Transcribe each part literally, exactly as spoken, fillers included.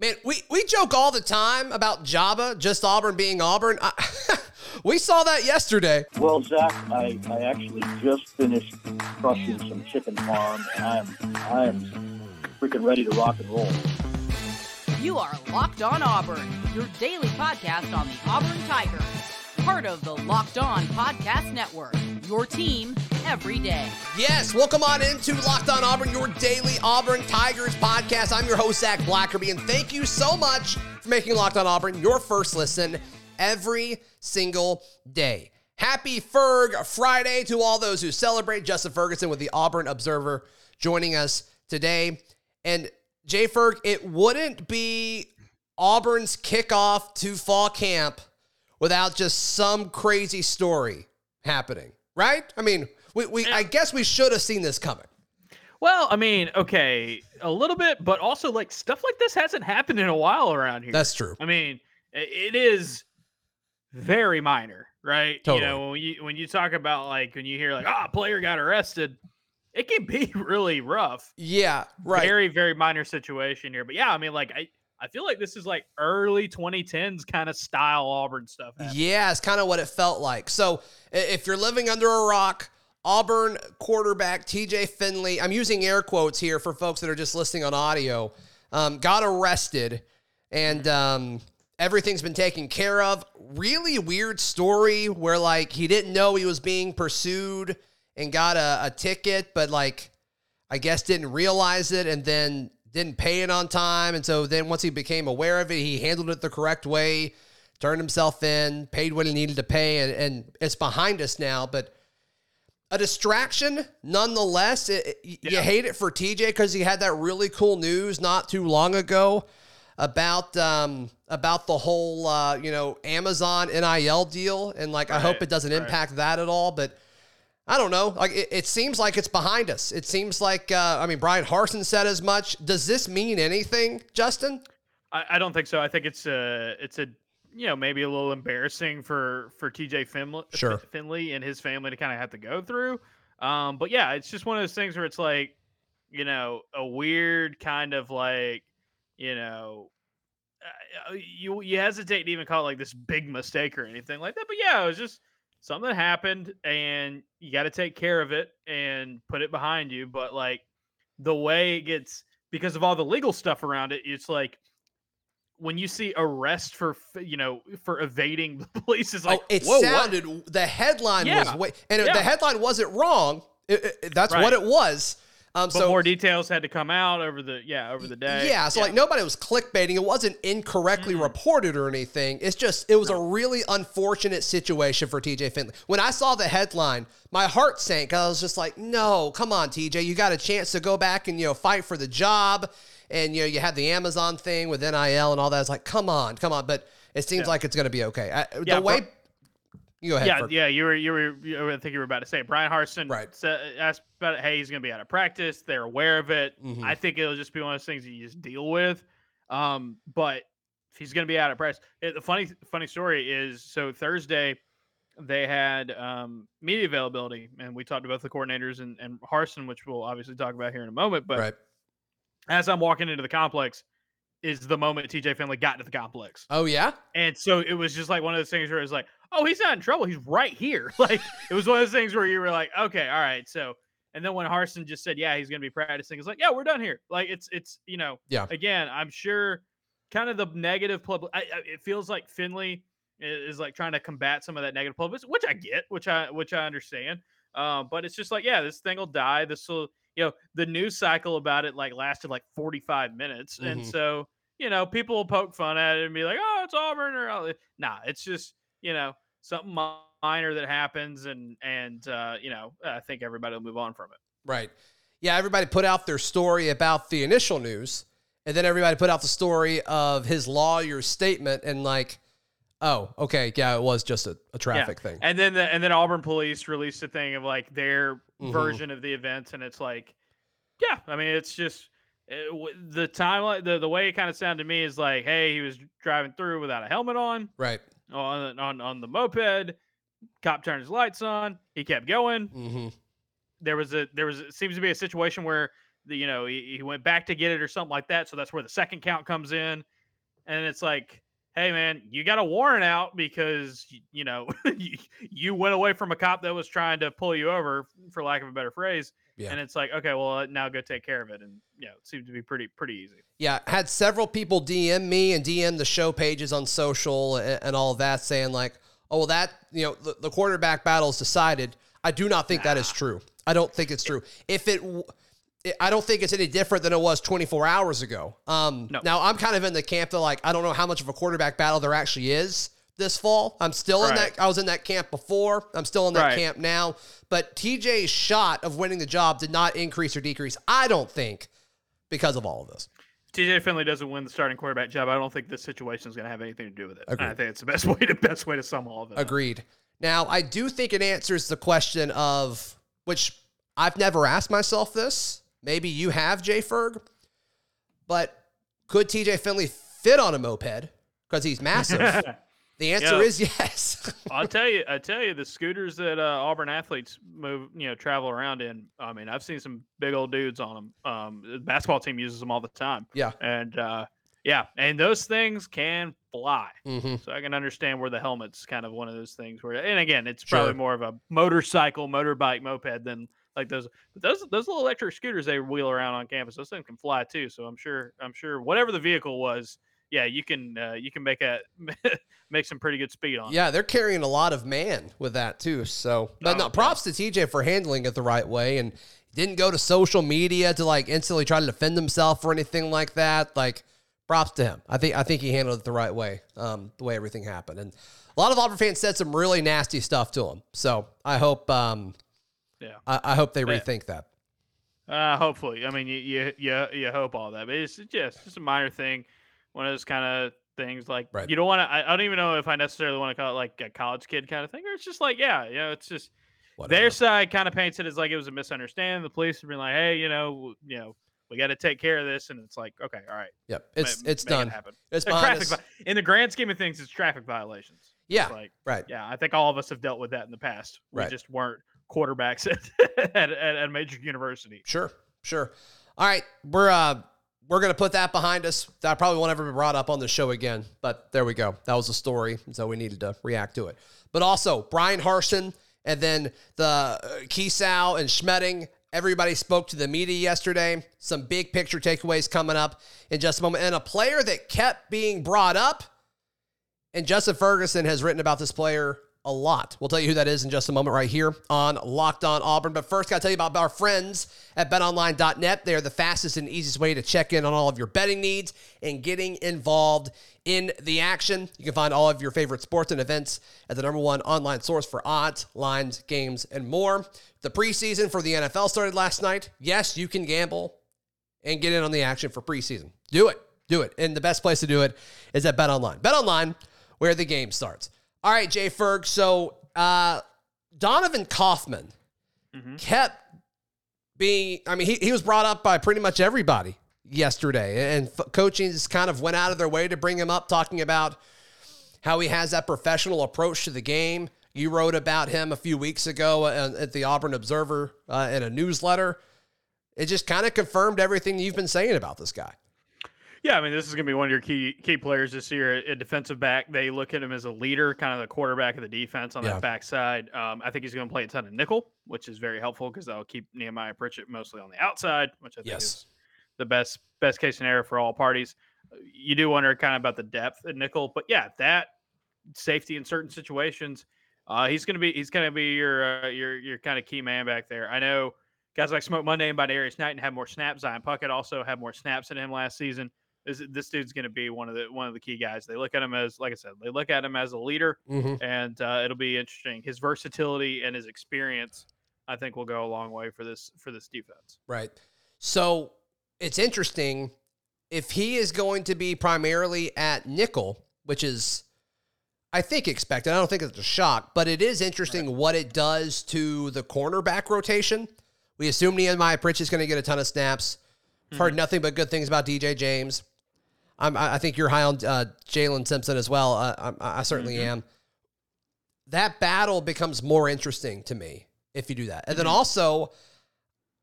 Man, we, we joke all the time about Jabba, just Auburn being Auburn. I, we saw that yesterday. Well, Zach, I, I actually just finished crushing some chicken parm, and I am, I am freaking ready to rock and roll. You are Locked On Auburn, your daily podcast on the Auburn Tigers. Part of the Locked On Podcast Network, your team every day. Yes, welcome on into Locked On Auburn, your daily Auburn Tigers podcast. I'm your host, Zach Blackerby, and thank you so much for making Locked On Auburn your first listen every single day. Happy Ferg Friday to all those who celebrate. Justin Ferguson with the Auburn Observer joining us today. And Jay Ferg, it wouldn't be Auburn's kickoff to fall camp without just some crazy story happening, right? I mean, we, we I guess we should have seen this coming. Well, I mean, okay, a little bit, but also like stuff like this hasn't happened in a while around here. That's true. I mean, it is very minor, right? Totally. You know, when you, when you talk about like, when you hear like, ah, oh, player got arrested, it can be really rough. Yeah, right. Very, very minor situation here. But yeah, I mean, like, I, I feel like this is like early twenty tens kind of style Auburn stuff happening. Yeah, it's kind of what it felt like. So if you're living under a rock, Auburn quarterback T J Finley, I'm using air quotes here for folks that are just listening on audio, um, got arrested, and um, everything's been taken care of. Really weird story where, like, he didn't know he was being pursued and got a, a ticket, but, like, I guess didn't realize it, and then didn't pay it on time, and so then once he became aware of it, he handled it the correct way, turned himself in, paid what he needed to pay, and, and it's behind us now, but a distraction nonetheless. It, yeah. You hate it for T J because he had that really cool news not too long ago about um, about the whole uh, you know Amazon N I L deal, and like right. I hope it doesn't right. impact that at all, but I don't know. Like it, it seems like it's behind us. It seems like, uh, I mean, Brian Harsin said as much. Does this mean anything, Justin? I, I don't think so. I think it's a, it's a, you know, maybe a little embarrassing for, for T J Finley, sure. Finley and his family to kind of have to go through. Um, but yeah, it's just one of those things where it's like, you know, a weird kind of like, you know, uh, you, you hesitate to even call it like this big mistake or anything like that. But yeah, it was just, something happened, and you got to take care of it and put it behind you. But, like, the way it gets, because of all the legal stuff around it, it's like when you see arrest for, you know, for evading the police, it's like, oh, it whoa, sounded, what? The headline yeah. was, way, and yeah. the headline wasn't wrong. It, it, that's right. what it was. Um, but so more details had to come out over the, yeah, over the day. Yeah. So yeah. like nobody was clickbaiting. It wasn't incorrectly mm-hmm. reported or anything. It's just, it was right. a really unfortunate situation for T J Finley. When I saw the headline, my heart sank. I was just like, no, come on, T J, you got a chance to go back and, you know, fight for the job. And, you know, you had the Amazon thing with N I L and all that. It's like, come on, come on. But it seems yeah. like it's going to be okay. I, yeah, the way You go ahead. Yeah, Ferg. yeah, you were, you were, you were, I think you were about to say it. Brian Harsin right. said, asked about it. Hey, he's going to be out of practice. They're aware of it. Mm-hmm. I think it'll just be one of those things that you just deal with. Um, but he's going to be out of practice. It, the funny, funny story is, so Thursday they had um, media availability, and we talked to both the coordinators and, and Harsin, which we'll obviously talk about here in a moment. But right. as I'm walking into the complex, is the moment T J Finley got to the complex. Oh yeah, and so it was just like one of those things where it was like, oh, he's not in trouble. He's right here. Like, it was one of those things where you were like, okay, all right. So, and then when Harsin just said, yeah, he's going to be practicing, it's like, yeah, we're done here. Like, it's, it's, you know, yeah. again, I'm sure kind of the negative public, I, I, it feels like Finley is, is like trying to combat some of that negative public, which I get, which I, which I understand. Um, but it's just like, yeah, this thing will die. This will, you know, the news cycle about it like lasted like forty-five minutes. Mm-hmm. And so, you know, people will poke fun at it and be like, oh, it's Auburn or nah, it's just, you know, something minor that happens, and, and uh, you know, I think everybody will move on from it. Right. Yeah, everybody put out their story about the initial news, and then everybody put out the story of his lawyer's statement, and like, oh, okay, yeah, it was just a, a traffic yeah. thing. And then the, and then Auburn police released a thing of, like, their mm-hmm. version of the events, and it's like, yeah, I mean, it's just it, the timeline, the, the way it kind of sounded to me is like, hey, he was driving through without a helmet on. Right. On, on on the moped, cop turned his lights on. He kept going. Mm-hmm. There was a there was it seems to be a situation where you know, he, he went back to get it or something like that. So that's where the second count comes in. And it's like, hey, man, you got a warrant out because, you know, you, you went away from a cop that was trying to pull you over, for lack of a better phrase. Yeah. And it's like, okay, well, uh, now go take care of it. And, you know, it seemed to be pretty, pretty easy. Yeah. Had several people D M me and D M the show pages on social and, and all that saying like, oh, well, that, you know, the, the quarterback battle is decided. I do not think nah. that is true. I don't think it's true. If it, it, I don't think it's any different than it was twenty-four hours ago. Um, no. Now I'm kind of in the camp that like, I don't know how much of a quarterback battle there actually is this fall. I'm still right. in that. I was in that camp before. I'm still in that right. camp now. But T J's shot of winning the job did not increase or decrease, I don't think, because of all of this. T J Finley doesn't win the starting quarterback job. I don't think this situation is going to have anything to do with it. I think it's the best way to best way to sum all of it. Agreed. Up. Now, I do think it answers the question of, which I've never asked myself this. Maybe you have, J. Ferg. But could T J Finley fit on a moped? Because he's massive. The answer yeah. is yes. I'll tell you, I tell you, the scooters that uh, Auburn athletes move, you know, travel around in. I mean, I've seen some big old dudes on them. Um, the basketball team uses them all the time. Yeah, and uh, yeah, and those things can fly. Mm-hmm. So I can understand where the helmet's kind of one of those things where, and again, it's probably sure. more of a motorcycle, motorbike, moped than like those. But those those little electric scooters they wheel around on campus, those things can fly too. So I'm sure, I'm sure, whatever the vehicle was. Yeah, you can uh, you can make a make some pretty good speed on. Yeah, they're carrying a lot of man with that too. So, but no, props to T J for handling it the right way and didn't go to social media to like instantly try to defend himself or anything like that. Like, props to him. I think I think he handled it the right way, um, the way everything happened. And a lot of Auburn fans said some really nasty stuff to him. So I hope, um, yeah, I, I hope they yeah. rethink that. Uh, hopefully, I mean, you you you, you hope all that, but it's just it's just a minor thing. One of those kind of things like right. you don't want to, I, I don't even know if I necessarily want to call it like a college kid kind of thing, or it's just like, yeah, you know, it's just whatever. Their side kind of paints it as like it was a misunderstanding. The police have been like, hey, you know, you know, we got to take care of this. And it's like, okay, all right. Yep. It's, ma- it's done. It happen. It's traffic vi- in the grand scheme of things, it's traffic violations. Yeah. It's like, right. Yeah. I think all of us have dealt with that in the past. We right. just weren't quarterbacks at, at, at a major university. Sure. Sure. All right. We're, uh, We're going to put that behind us. That probably won't ever be brought up on the show again, but there we go. That was a story, so we needed to react to it. But also, Brian Harsin and then the uh, Kiesel and Schmedding, everybody spoke to the media yesterday. Some big picture takeaways coming up in just a moment. And a player that kept being brought up, and Justin Ferguson has written about this player a lot. We'll tell you who that is in just a moment right here on Locked On Auburn. But first, got to tell you about our friends at bet online dot net. They are the fastest and easiest way to check in on all of your betting needs and getting involved in the action. You can find all of your favorite sports and events at the number one online source for odds, lines, games, and more. The preseason for the N F L started last night. Yes, you can gamble and get in on the action for preseason. Do it. Do it. And the best place to do it is at BetOnline. BetOnline, where the game starts. All right, J. Ferg. So uh, Donovan Kaufman mm-hmm. kept being, I mean, he, he was brought up by pretty much everybody yesterday. And f- coaching just kind of went out of their way to bring him up, talking about how he has that professional approach to the game. You wrote about him a few weeks ago at the Auburn Observer uh, in a newsletter. It just kind of confirmed everything you've been saying about this guy. Yeah, I mean, this is going to be one of your key key players this year at defensive back. They look at him as a leader, kind of the quarterback of the defense on yeah. that backside. Um, I think he's going to play a ton of nickel, which is very helpful because that'll keep Nehemiah Pritchett mostly on the outside, which I think yes. is the best best case scenario for all parties. You do wonder kind of about the depth at nickel, but yeah, that safety in certain situations, uh, he's going to be he's going to be your uh, your your kind of key man back there. I know guys like Smoke Monday and Badarius Knight and have more snaps. Zion Puckett also had more snaps than him last season. This, this dude's going to be one of the one of the key guys. They look at him as, like I said, they look at him as a leader, mm-hmm. and uh, it'll be interesting. His versatility and his experience, I think, will go a long way for this for this defense. Right. So it's interesting if he is going to be primarily at nickel, which is, I think, expected. I don't think it's a shock, but it is interesting right. what it does to the cornerback rotation. We assume Nehemiah Pritchett is going to get a ton of snaps. Mm-hmm. Heard nothing but good things about D J James. I'm, I think you're high on uh, Jalen Simpson as well. Uh, I, I certainly mm-hmm. am. That battle becomes more interesting to me if you do that. And mm-hmm. then also,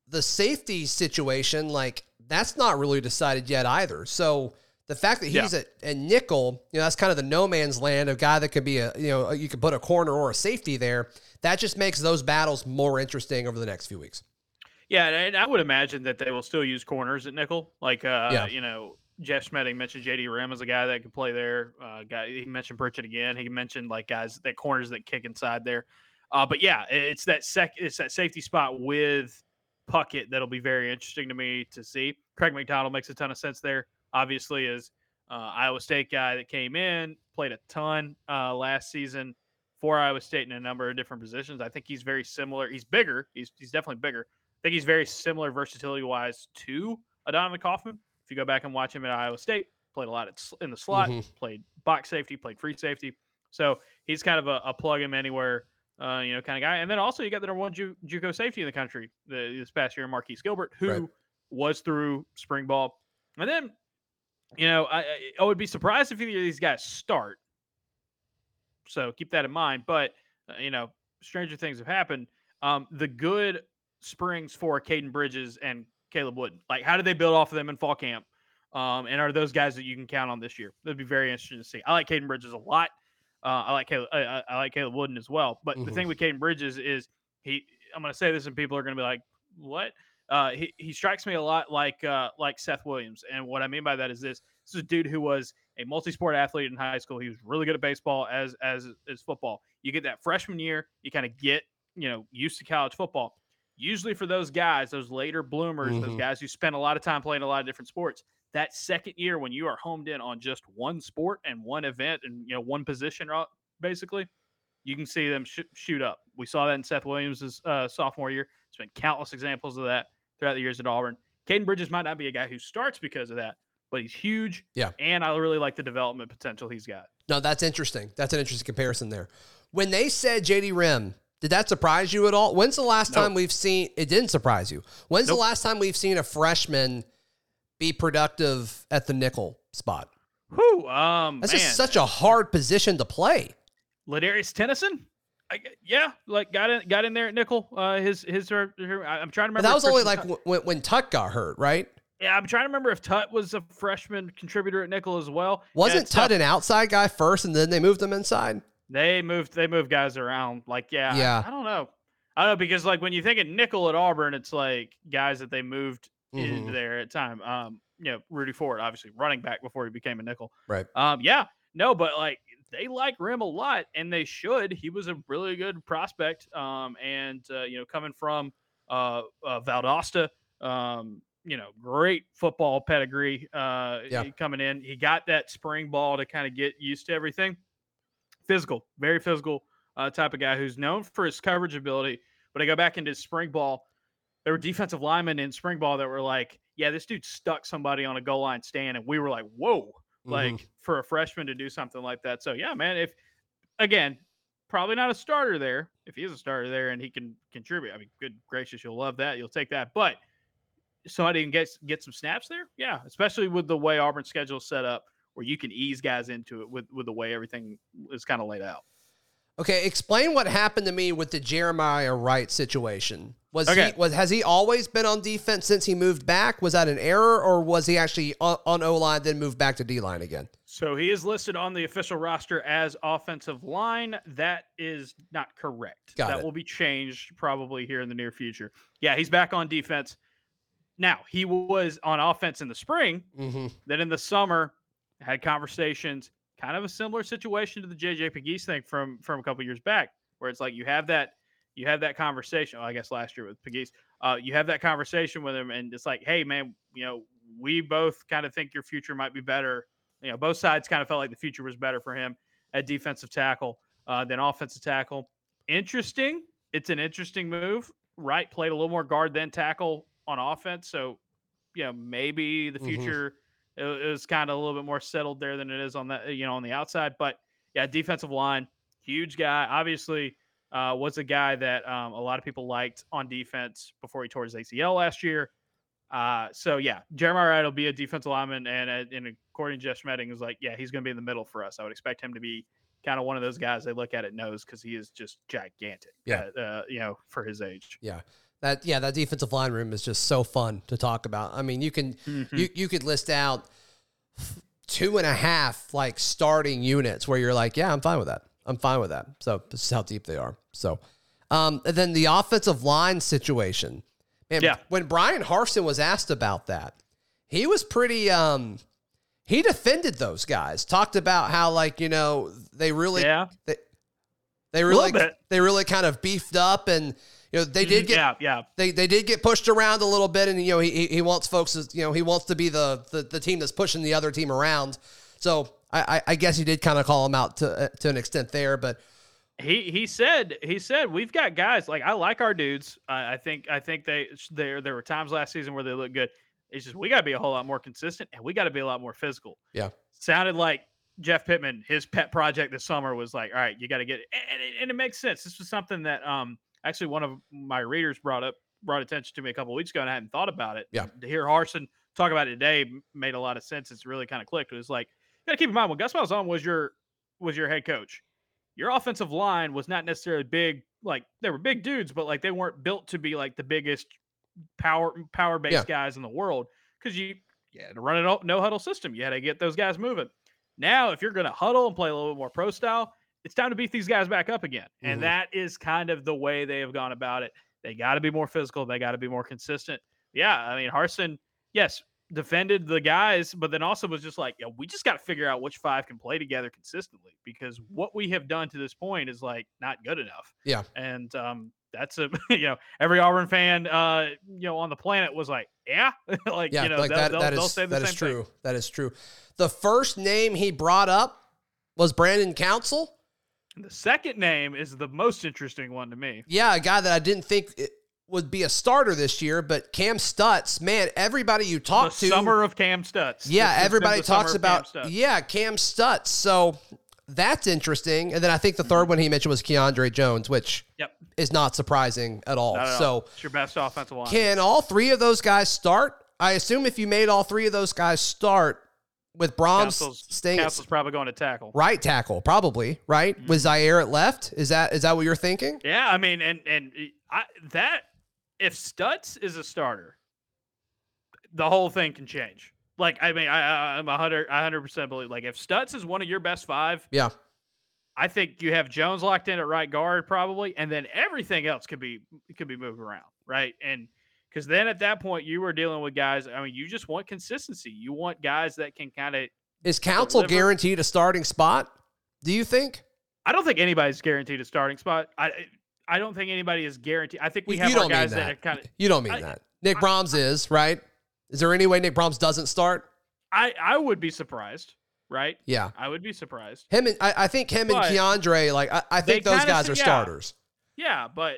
the safety situation, like, that's not really decided yet either. So the fact that he's yeah. a, a nickel, you know, that's kind of the no man's land, a guy that can be a, you know, you can put a corner or a safety there. That just makes those battles more interesting over the next few weeks. Yeah, and I would imagine that they will still use corners at nickel. Like, uh, yeah. you know, Jeff Schmedding mentioned J D. Rhym as a guy that can play there. Uh, guy, he mentioned Pritchett again. He mentioned, like, guys that corners that kick inside there. Uh, but, yeah, it's that sec, it's that safety spot with Puckett that'll be very interesting to me to see. Craig McDonald makes a ton of sense there. Obviously, is uh, Iowa State guy that came in, played a ton uh, last season for Iowa State in a number of different positions. I think he's very similar. He's bigger. He's he's definitely bigger. I think he's very similar versatility-wise to Donovan Kaufman. If you go back and watch him at Iowa State, played a lot at, in the slot, mm-hmm. played box safety, played free safety. So he's kind of a, a plug-him-anywhere uh, you know, kind of guy. And then also you got the number one Ju- JUCO safety in the country the, this past year, Marquise Gilbert, who right. was through spring ball. And then, you know, I, I would be surprised if either of these guys start. So keep that in mind. But, uh, you know, stranger things have happened. Um, the good – Springs for Caden Bridges and Caleb Wooden. Like, how do they build off of them in fall camp? Um, and are those guys that you can count on this year? That'd be very interesting to see. I like Caden Bridges a lot. Uh, I like Caleb, I, I like Caleb Wooden as well. But mm-hmm. the thing with Caden Bridges is he. I'm going to say this, and people are going to be like, "What?" Uh, he he strikes me a lot like uh, like Seth Williams. And what I mean by that is this: this is a dude who was a multi-sport athlete in high school. He was really good at baseball as as as football. You get that freshman year, you kind of get you know used to college football. Usually for those guys, those later bloomers, mm-hmm. those guys who spend a lot of time playing a lot of different sports, that second year when you are homed in on just one sport and one event and, you know, one position, basically, you can see them sh- shoot up. We saw that in Seth Williams' uh, sophomore year. There's been countless examples of that throughout the years at Auburn. Caden Bridges might not be a guy who starts because of that, but he's huge. Yeah. And I really like the development potential he's got. No, that's interesting. That's an interesting comparison there. When they said J D. Rhym, did that surprise you at all? When's the last nope. time we've seen – it didn't surprise you. When's nope. the last time we've seen a freshman be productive at the nickel spot? Whew, um, That's man. just such a hard position to play. Ladarius Tennyson? I, yeah, like got in got in there at nickel. Uh, his, his, her, her, I'm trying to remember. But that was only like Tut. when, when Tut got hurt, right? Yeah, I'm trying to remember if Tut was a freshman contributor at nickel as well. Wasn't Tut tough. an outside guy first and then they moved him inside? They moved they moved guys around. Like, yeah, yeah. I, I don't know. I don't know, because, like, when you think of nickel at Auburn, it's, like, guys that they moved mm-hmm. into there at time. Um, you know, Rudy Ford, obviously, running back before he became a nickel. Right. Um, yeah. No, but, like, they like Rhym a lot, and they should. He was a really good prospect. Um, and, uh, you know, coming from uh, uh, Valdosta, um, you know, great football pedigree uh, yeah. coming in. He got that spring ball to kind of get used to everything. Physical, very physical uh, type of guy who's known for his coverage ability. But I go back into spring ball. There were defensive linemen in spring ball that were like, yeah, this dude stuck somebody on a goal line stand. And we were like, whoa, mm-hmm. like for a freshman to do something like that. So, yeah, man, if, again, probably not a starter there. If he is a starter there and he can contribute, I mean, good gracious, you'll love that. You'll take that. But somebody can get, get some snaps there. Yeah, especially with the way Auburn's schedule is set up, where you can ease guys into it with, with the way everything is kind of laid out. Okay, explain what happened to me with the Jeremiah Wright situation. Was okay. he was has he always been on defense since he moved back? Was that an error, or was he actually on, on O-line then moved back to D-line again? So he is listed on the official roster as offensive line. That is not correct. Got that it. Will be changed probably here in the near future. Yeah, he's back on defense. Now, he was on offense in the spring. Mm-hmm. Then in the summer, had conversations, kind of a similar situation to the J J Pegues thing from, from a couple years back, where it's like you have that you have that conversation. Well, I guess last year with Pegues, uh, you have that conversation with him, and it's like, hey, man, you know, we both kind of think your future might be better. You know, both sides kind of felt like the future was better for him at defensive tackle uh, than offensive tackle. Interesting. It's an interesting move. Wright played a little more guard than tackle on offense, so you know maybe the future. Mm-hmm. It was kind of a little bit more settled there than it is on the, you know, on the outside. But, yeah, defensive line, huge guy. Obviously uh, was a guy that um, a lot of people liked on defense before he tore his A C L last year. Uh, so, yeah, Jeremiah Wright will be a defensive lineman. And, and, and according to Jeff Schmedding, is like, yeah, he's going to be in the middle for us. I would expect him to be kind of one of those guys they look at it knows because he is just gigantic, yeah. uh, uh, you know, for his age. Yeah. that, yeah, that defensive line room is just so fun to talk about. I mean, you can, mm-hmm. you, you could list out two and a half, like, starting units where you're like, yeah, I'm fine with that. I'm fine with that. So this is how deep they are. So, um, and then the offensive line situation. Man, yeah. When Brian Harsin was asked about that, he was pretty, um, he defended those guys, talked about how, like, you know, they really, yeah. they, they really, they really kind of beefed up, and, you know, they did get, yeah, yeah. They, they did get pushed around a little bit, and, you know, he, he wants folks to, you know, he wants to be the, the, the team that's pushing the other team around. So I, I guess he did kind of call him out to, to an extent there, but he, he said, he said, we've got guys, like, I like our dudes. Uh, I think, I think they, there, there were times last season where they looked good. It's just, we got to be a whole lot more consistent, and we got to be a lot more physical. Yeah. Sounded like Jeff Pittman, his pet project this summer was like, all right, you got to get it. And, and, and it makes sense. This was something that um actually one of my readers brought up, brought attention to me a couple of weeks ago, and I hadn't thought about it. Yeah. To hear Harsin talk about it today made a lot of sense. It's really kind of clicked. It was like, you got to keep in mind, when Gus Malzahn was your, was your head coach, your offensive line was not necessarily big. Like, they were big dudes, but, like, they weren't built to be, like, the biggest power, power based yeah. guys in the world. Cause you, you had to run a no huddle system. You had to get those guys moving. Now, if you're going to huddle and play a little bit more pro style, it's time to beat these guys back up again. Mm-hmm. And that is kind of the way they have gone about it. They got to be more physical. They got to be more consistent. Yeah. I mean, Harsin, yes, defended the guys, but then also was just like, yeah, we just got to figure out which five can play together consistently, because what we have done to this point is, like, not good enough. Yeah. And, um, that's a, you know, every Auburn fan, uh, you know, on the planet was like, yeah, like, yeah, you know, like they'll, that, they'll, that is, they'll say the that same is true. Thing. That is true. The first name he brought up was Brandon Council. And the second name is the most interesting one to me. Yeah. A guy that I didn't think it would be a starter this year, but Cam Stutts, man, everybody you talk the to summer of Cam Stutts. Yeah. This everybody talks about, Cam yeah, Cam Stutts. So that's interesting. And then I think the third one he mentioned was Keiondre Jones, which yep. is not surprising at all. Not at so all. It's your best offensive line. Can all three of those guys start? I assume if you made all three of those guys start, with Brahms staying, Castle's probably going to tackle. Right tackle, probably, right? Mm-hmm. With Zaire at left? Is that is that what you're thinking? Yeah, I mean, and and I, that, if Stutts is a starter, the whole thing can change. Like, I mean, I, I'm one hundred percent believe, like, if Stutts is one of your best five, yeah, I think you have Jones locked in at right guard probably, and then everything else could be could be moved around, right? And because then at that point you were dealing with guys. I mean, you just want consistency. You want guys that can kind of. Is Council deliver. guaranteed a starting spot? Do you think? I don't think anybody's guaranteed a starting spot. I I don't think anybody is guaranteed. I think we have our guys that, that are kind of. You don't mean I, that. Nick I, Brahms I, is right. Is there any way Nick Brahms doesn't start? I, I would be surprised, right? Yeah, I would be surprised. Him and I, I think him but and Keiondre, like I, I think those guys see, are yeah. starters. Yeah, but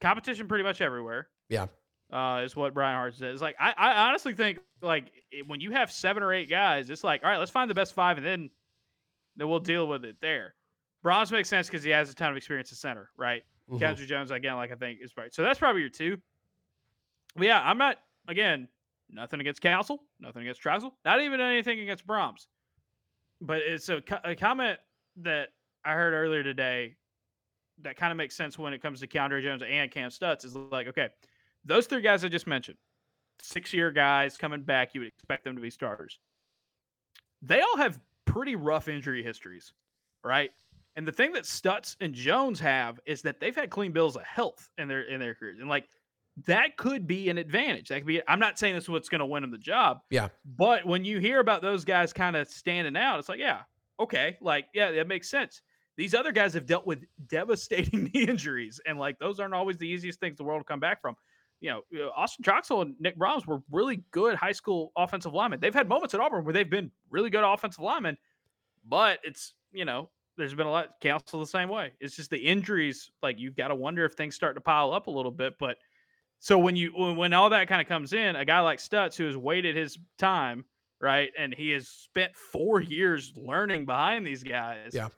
competition pretty much everywhere. Yeah, uh, is what Brian Harsin says. Like I, I honestly think like when you have seven or eight guys, it's like, all right, let's find the best five, and then then we'll deal with it there. Brahms makes sense because he has a ton of experience at center, right? Mm-hmm. Keiondre Jones again, like I think is right. So that's probably your two. But yeah, I'm not again. Nothing against Council, nothing against Troxel, not even anything against Brahms. But it's a, co- a comment that I heard earlier today that kind of makes sense when it comes to Keiondre Jones and Cam Stutts. Is like, okay, those three guys I just mentioned, six-year guys coming back, you would expect them to be starters. They all have pretty rough injury histories, right? And the thing that Stutts and Jones have is that they've had clean bills of health in their in their careers. And like, that could be an advantage. That could be. I'm not saying this is what's going to win them the job. Yeah. But when you hear about those guys kind of standing out, it's like, yeah, okay, like, yeah, that makes sense. These other guys have dealt with devastating knee injuries, and like those aren't always the easiest things the world to come back from. You know, Austin Troxel and Nick Brahms were really good high school offensive linemen. They've had moments at Auburn where they've been really good offensive linemen, but it's, you know, there's been a lot of counsel the same way. It's just the injuries. Like, you've got to wonder if things start to pile up a little bit, but. So when you when all that kind of comes in, a guy like Stutts who has waited his time, right, and he has spent four years learning behind these guys, yeah,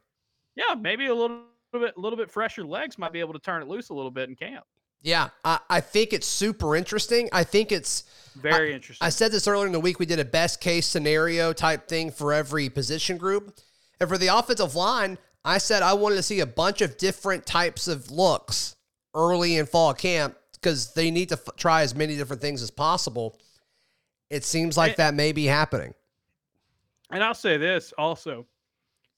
yeah, maybe a little bit a little bit fresher legs might be able to turn it loose a little bit in camp. Yeah, I, I think it's super interesting. I think it's very I, interesting. I said this earlier in the week. We did a best case scenario type thing for every position group, and for the offensive line, I said I wanted to see a bunch of different types of looks early in fall camp. because they need to f- try as many different things as possible. It seems like and, that may be happening. And I'll say this also.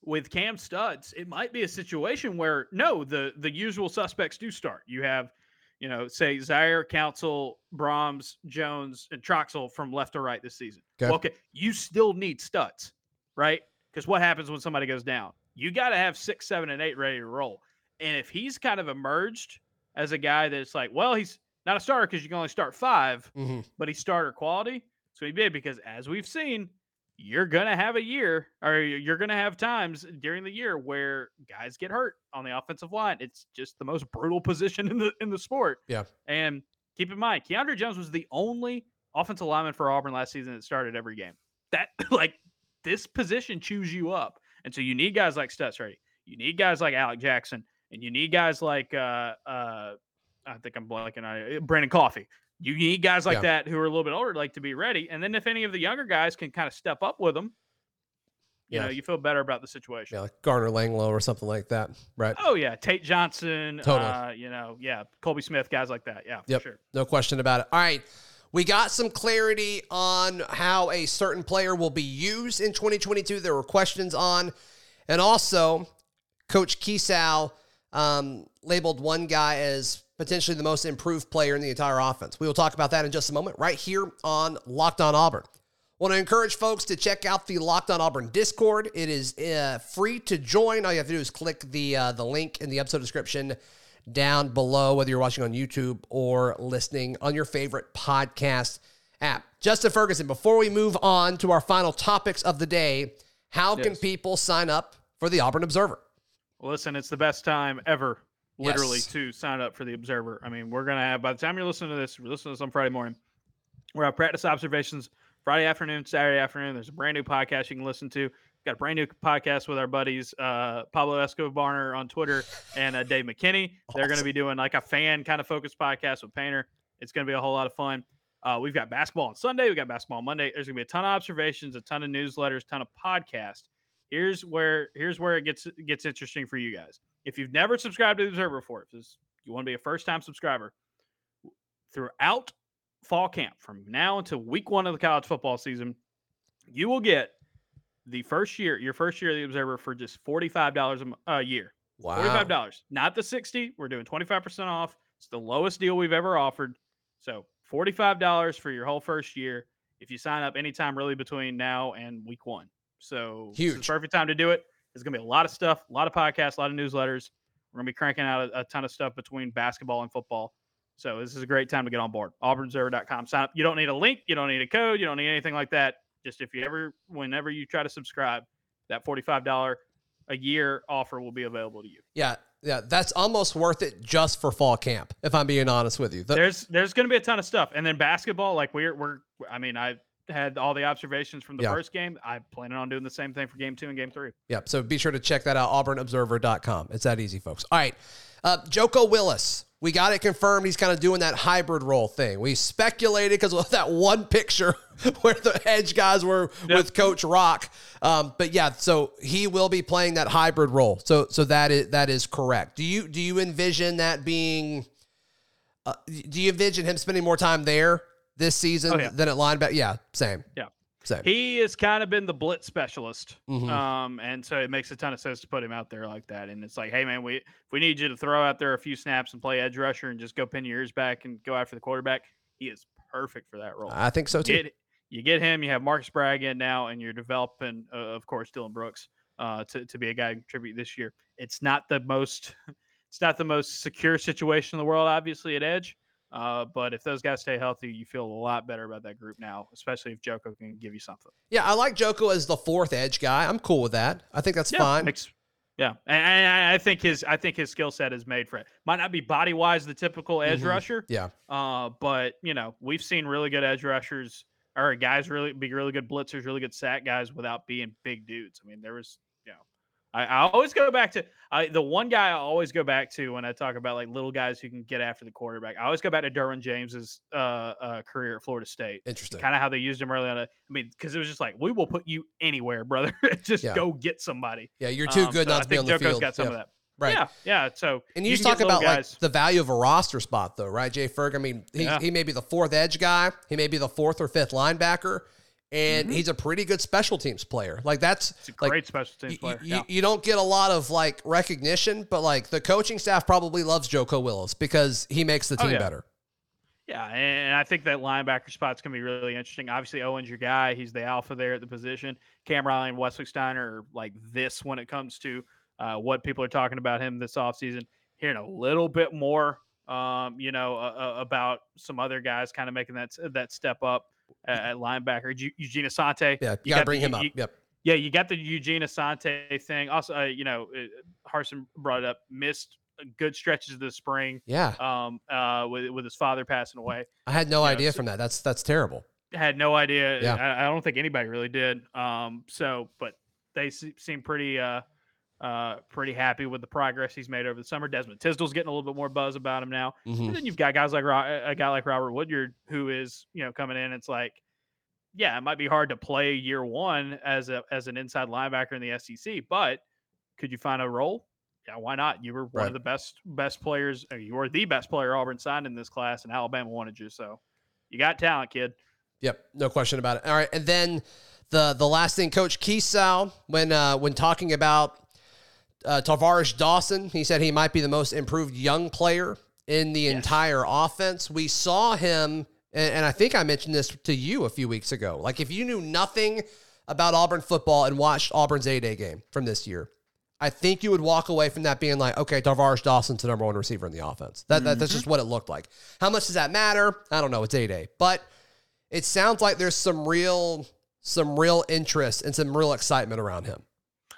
With Cam Stutts, it might be a situation where, no, the the usual suspects do start. You have, you know, say Zaire, Council, Brahms, Jones, and Troxel from left to right this season. Okay. Well, okay, you still need Stutts, right? Because what happens when somebody goes down? You got to have six, seven, and eight ready to roll. And if he's kind of emerged as a guy that's like, well, he's not a starter because you can only start five, mm-hmm. but he's starter quality. So he did, because as we've seen, you're going to have a year, or you're going to have times during the year where guys get hurt on the offensive line. It's just the most brutal position in the in the sport. Yeah. And keep in mind, Keiondre Jones was the only offensive lineman for Auburn last season that started every game. That, like, this position chews you up. And so you need guys like Stutts ready. You need guys like Alec Jackson, and you need guys like, uh, uh, I think I'm blanking on Brandon Coffey. You need guys like yeah. that who are a little bit older, like, to be ready. And then if any of the younger guys can kind of step up with them, you yeah. know, you feel better about the situation. Yeah, like Garner Langlow or something like that, right? Oh, yeah. Tate Johnson. Totally. Uh, you know, yeah. Colby Smith, guys like that. Yeah, yep. for sure. No question about it. All right. We got some clarity on how a certain player will be used in twenty twenty-two. There were questions on. And also, Coach Kiesel um, labeled one guy as potentially the most improved player in the entire offense. We will talk about that in just a moment right here on Locked On Auburn. Want to encourage folks to check out the Locked On Auburn Discord. It is uh, free to join. All you have to do is click the uh, the link in the episode description down below, whether you're watching on YouTube or listening on your favorite podcast app. Justin Ferguson, before we move on to our final topics of the day, how yes. can people sign up for the Auburn Observer? Well, listen, it's the best time ever. Literally yes. to sign up for the Observer. I mean, we're going to have, by the time you're listening to this, we're listening to this on Friday morning. We're at practice observations Friday afternoon, Saturday afternoon. There's a brand new podcast you can listen to. We've got a brand new podcast with our buddies, uh, Pablo Escobarner on Twitter and uh, Dave McKinney. Awesome. They're going to be doing like a fan kind of focused podcast with Painter. It's going to be a whole lot of fun. Uh, we've got basketball on Sunday. We've got basketball on Monday. There's going to be a ton of observations, a ton of newsletters, a ton of podcasts. Here's where here's where it gets gets interesting for you guys. If you've never subscribed to the Observer before, if you want to be a first-time subscriber, throughout fall camp, from now until week one of the college football season, you will get the first year, your first year of the Observer for just forty-five dollars a, a year. Wow. forty-five dollars, not the sixty. We're doing twenty-five percent off. It's the lowest deal we've ever offered. So forty-five dollars for your whole first year if you sign up anytime really between now and week one. So huge. It's the perfect time to do it. There's going to be a lot of stuff, a lot of podcasts, a lot of newsletters. We're going to be cranking out a, a ton of stuff between basketball and football. So this is a great time to get on board. auburn observer dot com. Sign up. You don't need a link. You don't need a code. You don't need anything like that. Just if you ever, whenever you try to subscribe, that forty-five dollars a year offer will be available to you. Yeah. Yeah, that's almost worth it just for fall camp, if I'm being honest with you. The- there's there's going to be a ton of stuff. And then basketball, like we're, we're I mean, I had all the observations from the yeah. first game. I plan on doing the same thing for game two and game three. Yep. So be sure to check that out. auburn observer dot com. It's that easy, folks. All right. Uh, Joko Willis. We got it confirmed. He's kind of doing that hybrid role thing. We speculated because of that one picture where the edge guys were yep. with Coach Rock. Um, but yeah, so he will be playing that hybrid role. So, so that is, that is correct. Do you, do you envision that being, uh, do you envision him spending more time there this season oh, yeah. than at linebacker? Yeah, same. Yeah. Same. He has kind of been the blitz specialist. Mm-hmm. Um, and so it makes a ton of sense to put him out there like that. And it's like, hey, man, we if we need you to throw out there a few snaps and play edge rusher and just go pin your ears back and go after the quarterback, he is perfect for that role. I think so, too. Get, you get him, you have Marcus Bragg in now, and you're developing, uh, of course, Dylan Brooks uh, to, to be a guy who contribute this year. It's not the most it's not the most secure situation in the world, obviously, at edge. Uh, but if those guys stay healthy, you feel a lot better about that group now, especially if Joko can give you something. Yeah, I like Joko as the fourth edge guy. I'm cool with that. I think that's yeah, fine. Makes, yeah, and, and I think his I think his skill set is made for it. Might not be body wise the typical edge mm-hmm. rusher. Yeah. Uh, but you know we've seen really good edge rushers or guys really be really good blitzers, really good sack guys without being big dudes. I mean there was you know I, I always go back to I, the one guy I always go back to when I talk about like little guys who can get after the quarterback. I always go back to Derwin James's uh, uh, career at Florida State. Interesting. Kind of how they used him early on. I mean, because it was just like, we will put you anywhere, brother. just yeah. go get somebody. Yeah, you're too um, good so not I to be on the Joko's field. I think Joko's got some yeah. of that. Right. Yeah. Yeah. So, and you, you just talk about guys. Like the value of a roster spot, though, right, Jay Ferg? I mean, he, yeah. he may be the fourth edge guy, he may be the fourth or fifth linebacker, and mm-hmm. he's a pretty good special teams player. Like that's it's a like, great special teams player. You, yeah. you don't get a lot of like recognition, but like the coaching staff probably loves Joko Willis because he makes the team oh, yeah. better. Yeah, and I think that linebacker spot's going to be really interesting. Obviously, Owen's your guy. He's the alpha there at the position. Cam Riley and Wesley Steiner are like this when it comes to uh, what people are talking about him this offseason. Hearing a little bit more, um, you know, uh, about some other guys kind of making that that step up at linebacker. Eugene Asante. Yeah, you, you got to bring the, him up. You, yep. Yeah, you got the Eugene Asante thing. Also, uh, you know, Harsin brought it up, missed good stretches of the spring. Yeah. Um. Uh. With with his father passing away. I had no you idea know, so from that. That's that's terrible. Had no idea. Yeah. I, I don't think anybody really did. Um. So, but they se- seem pretty uh, uh, pretty happy with the progress he's made over the summer. Desmond Tisdall's getting a little bit more buzz about him now. Mm-hmm. And then you've got guys like Ro- a guy like Robert Woodyard, who is you know coming in. It's like, yeah, it might be hard to play year one as a as an inside linebacker in the S E C, but could you find a role? Yeah, why not? You were one right. of the best best players. Or you were the best player Auburn signed in this class, and Alabama wanted you. So you got talent, kid. Yep, no question about it. All right, and then the the last thing, Coach Kiesel, when uh, when talking about uh, Tar'Varish Dawson, he said he might be the most improved young player in the yes. entire offense. We saw him, and, and I think I mentioned this to you a few weeks ago. Like, if you knew nothing about Auburn football and watched Auburn's A-Day game from this year, I think you would walk away from that being like, okay, Tar'Varish Dawson's the number one receiver in the offense. That, mm-hmm. that That's just what it looked like. How much does that matter? I don't know. It's A-Day. But it sounds like there's some real some real interest and some real excitement around him.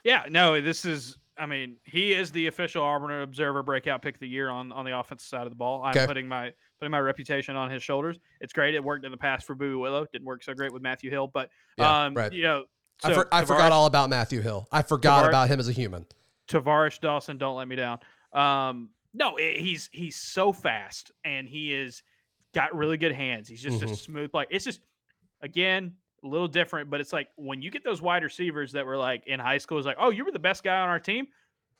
Yeah, no, this is, I mean, he is the official Auburn Observer breakout pick of the year on, on the offensive side of the ball. I'm okay. putting my putting my reputation on his shoulders. It's great. It worked in the past for Boo Willow. Didn't work so great with Matthew Hill. But, yeah, um, right. you know, So, I, for, I forgot all about Matthew Hill. I forgot Tar'Varish, about him as a human. Tar'Varish Dawson, don't let me down. Um, no, it, he's he's so fast, and he is got really good hands. He's just mm-hmm. a smooth player. It's just, again, a little different, but it's like when you get those wide receivers that were like in high school, it's like, oh, you were the best guy on our team.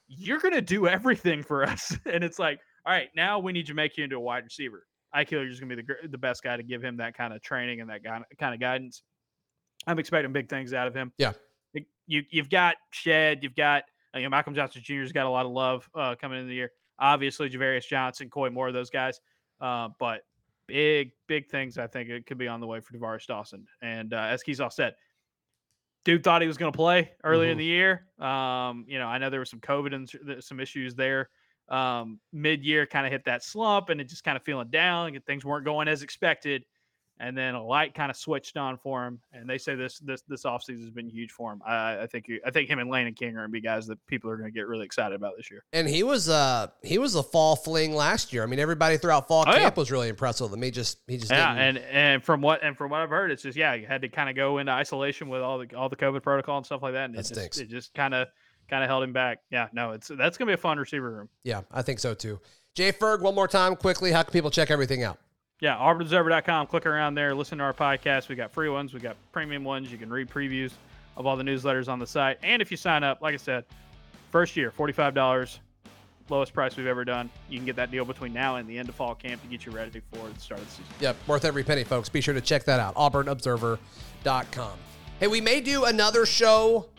You're going to do everything for us. And it's like, all right, now we need to make you into a wide receiver. I feel you're just going to be the, the best guy to give him that kind of training and that kind of guidance. I'm expecting big things out of him. Yeah. You, you've got Shed. You've got you know, Malcolm Johnson Junior has got a lot of love uh, coming into the year. Obviously, Javarius Johnson, Coy Moore, those guys. Uh, but big, big things, I think, it could be on the way for Tar'Varish Dawson. And uh, as Kiesel said, dude thought he was going to play early mm-hmm. in the year. Um, you know, I know there was some COVID and some issues there. Um, mid-year kind of hit that slump, and it just kind of feeling down. And things weren't going as expected. And then a light kind of switched on for him, and they say this this this offseason has been huge for him. I, I think you, I think him and Lane and King are going to be guys that people are going to get really excited about this year. And he was uh he was a fall fling last year. I mean, everybody throughout fall oh, camp yeah. was really impressed with him. He just he just yeah. Didn't... And and from what and from what I've heard, it's just yeah, you had to kind of go into isolation with all the all the COVID protocol and stuff like that. And that it stinks. Just, it just kind of kind of held him back. Yeah, no, it's that's going to be a fun receiver room. Yeah, I think so too. Jay Ferg, one more time quickly. How can people check everything out? Yeah, auburn observer dot com. Click around there. Listen to our podcast. We got free ones. We got premium ones. You can read previews of all the newsletters on the site. And if you sign up, like I said, first year, forty-five dollars, lowest price we've ever done. You can get that deal between now and the end of fall camp to get you ready for the start of the season. Yep, worth every penny, folks. Be sure to check that out, auburn observer dot com. Hey, we may do another show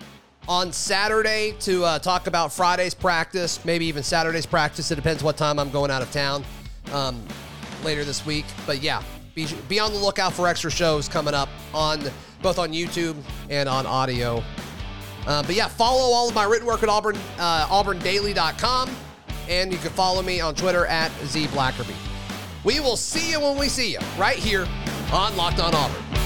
on Saturday to uh, talk about Friday's practice, maybe even Saturday's practice. It depends what time I'm going out of town. Um... later this week, but yeah, be, be on the lookout for extra shows coming up on both on YouTube and on audio. Uh, but yeah, follow all of my written work at Auburn, uh, auburn daily dot com, and you can follow me on Twitter at Z Blackerby. We will see you when we see you right here on Locked On Auburn.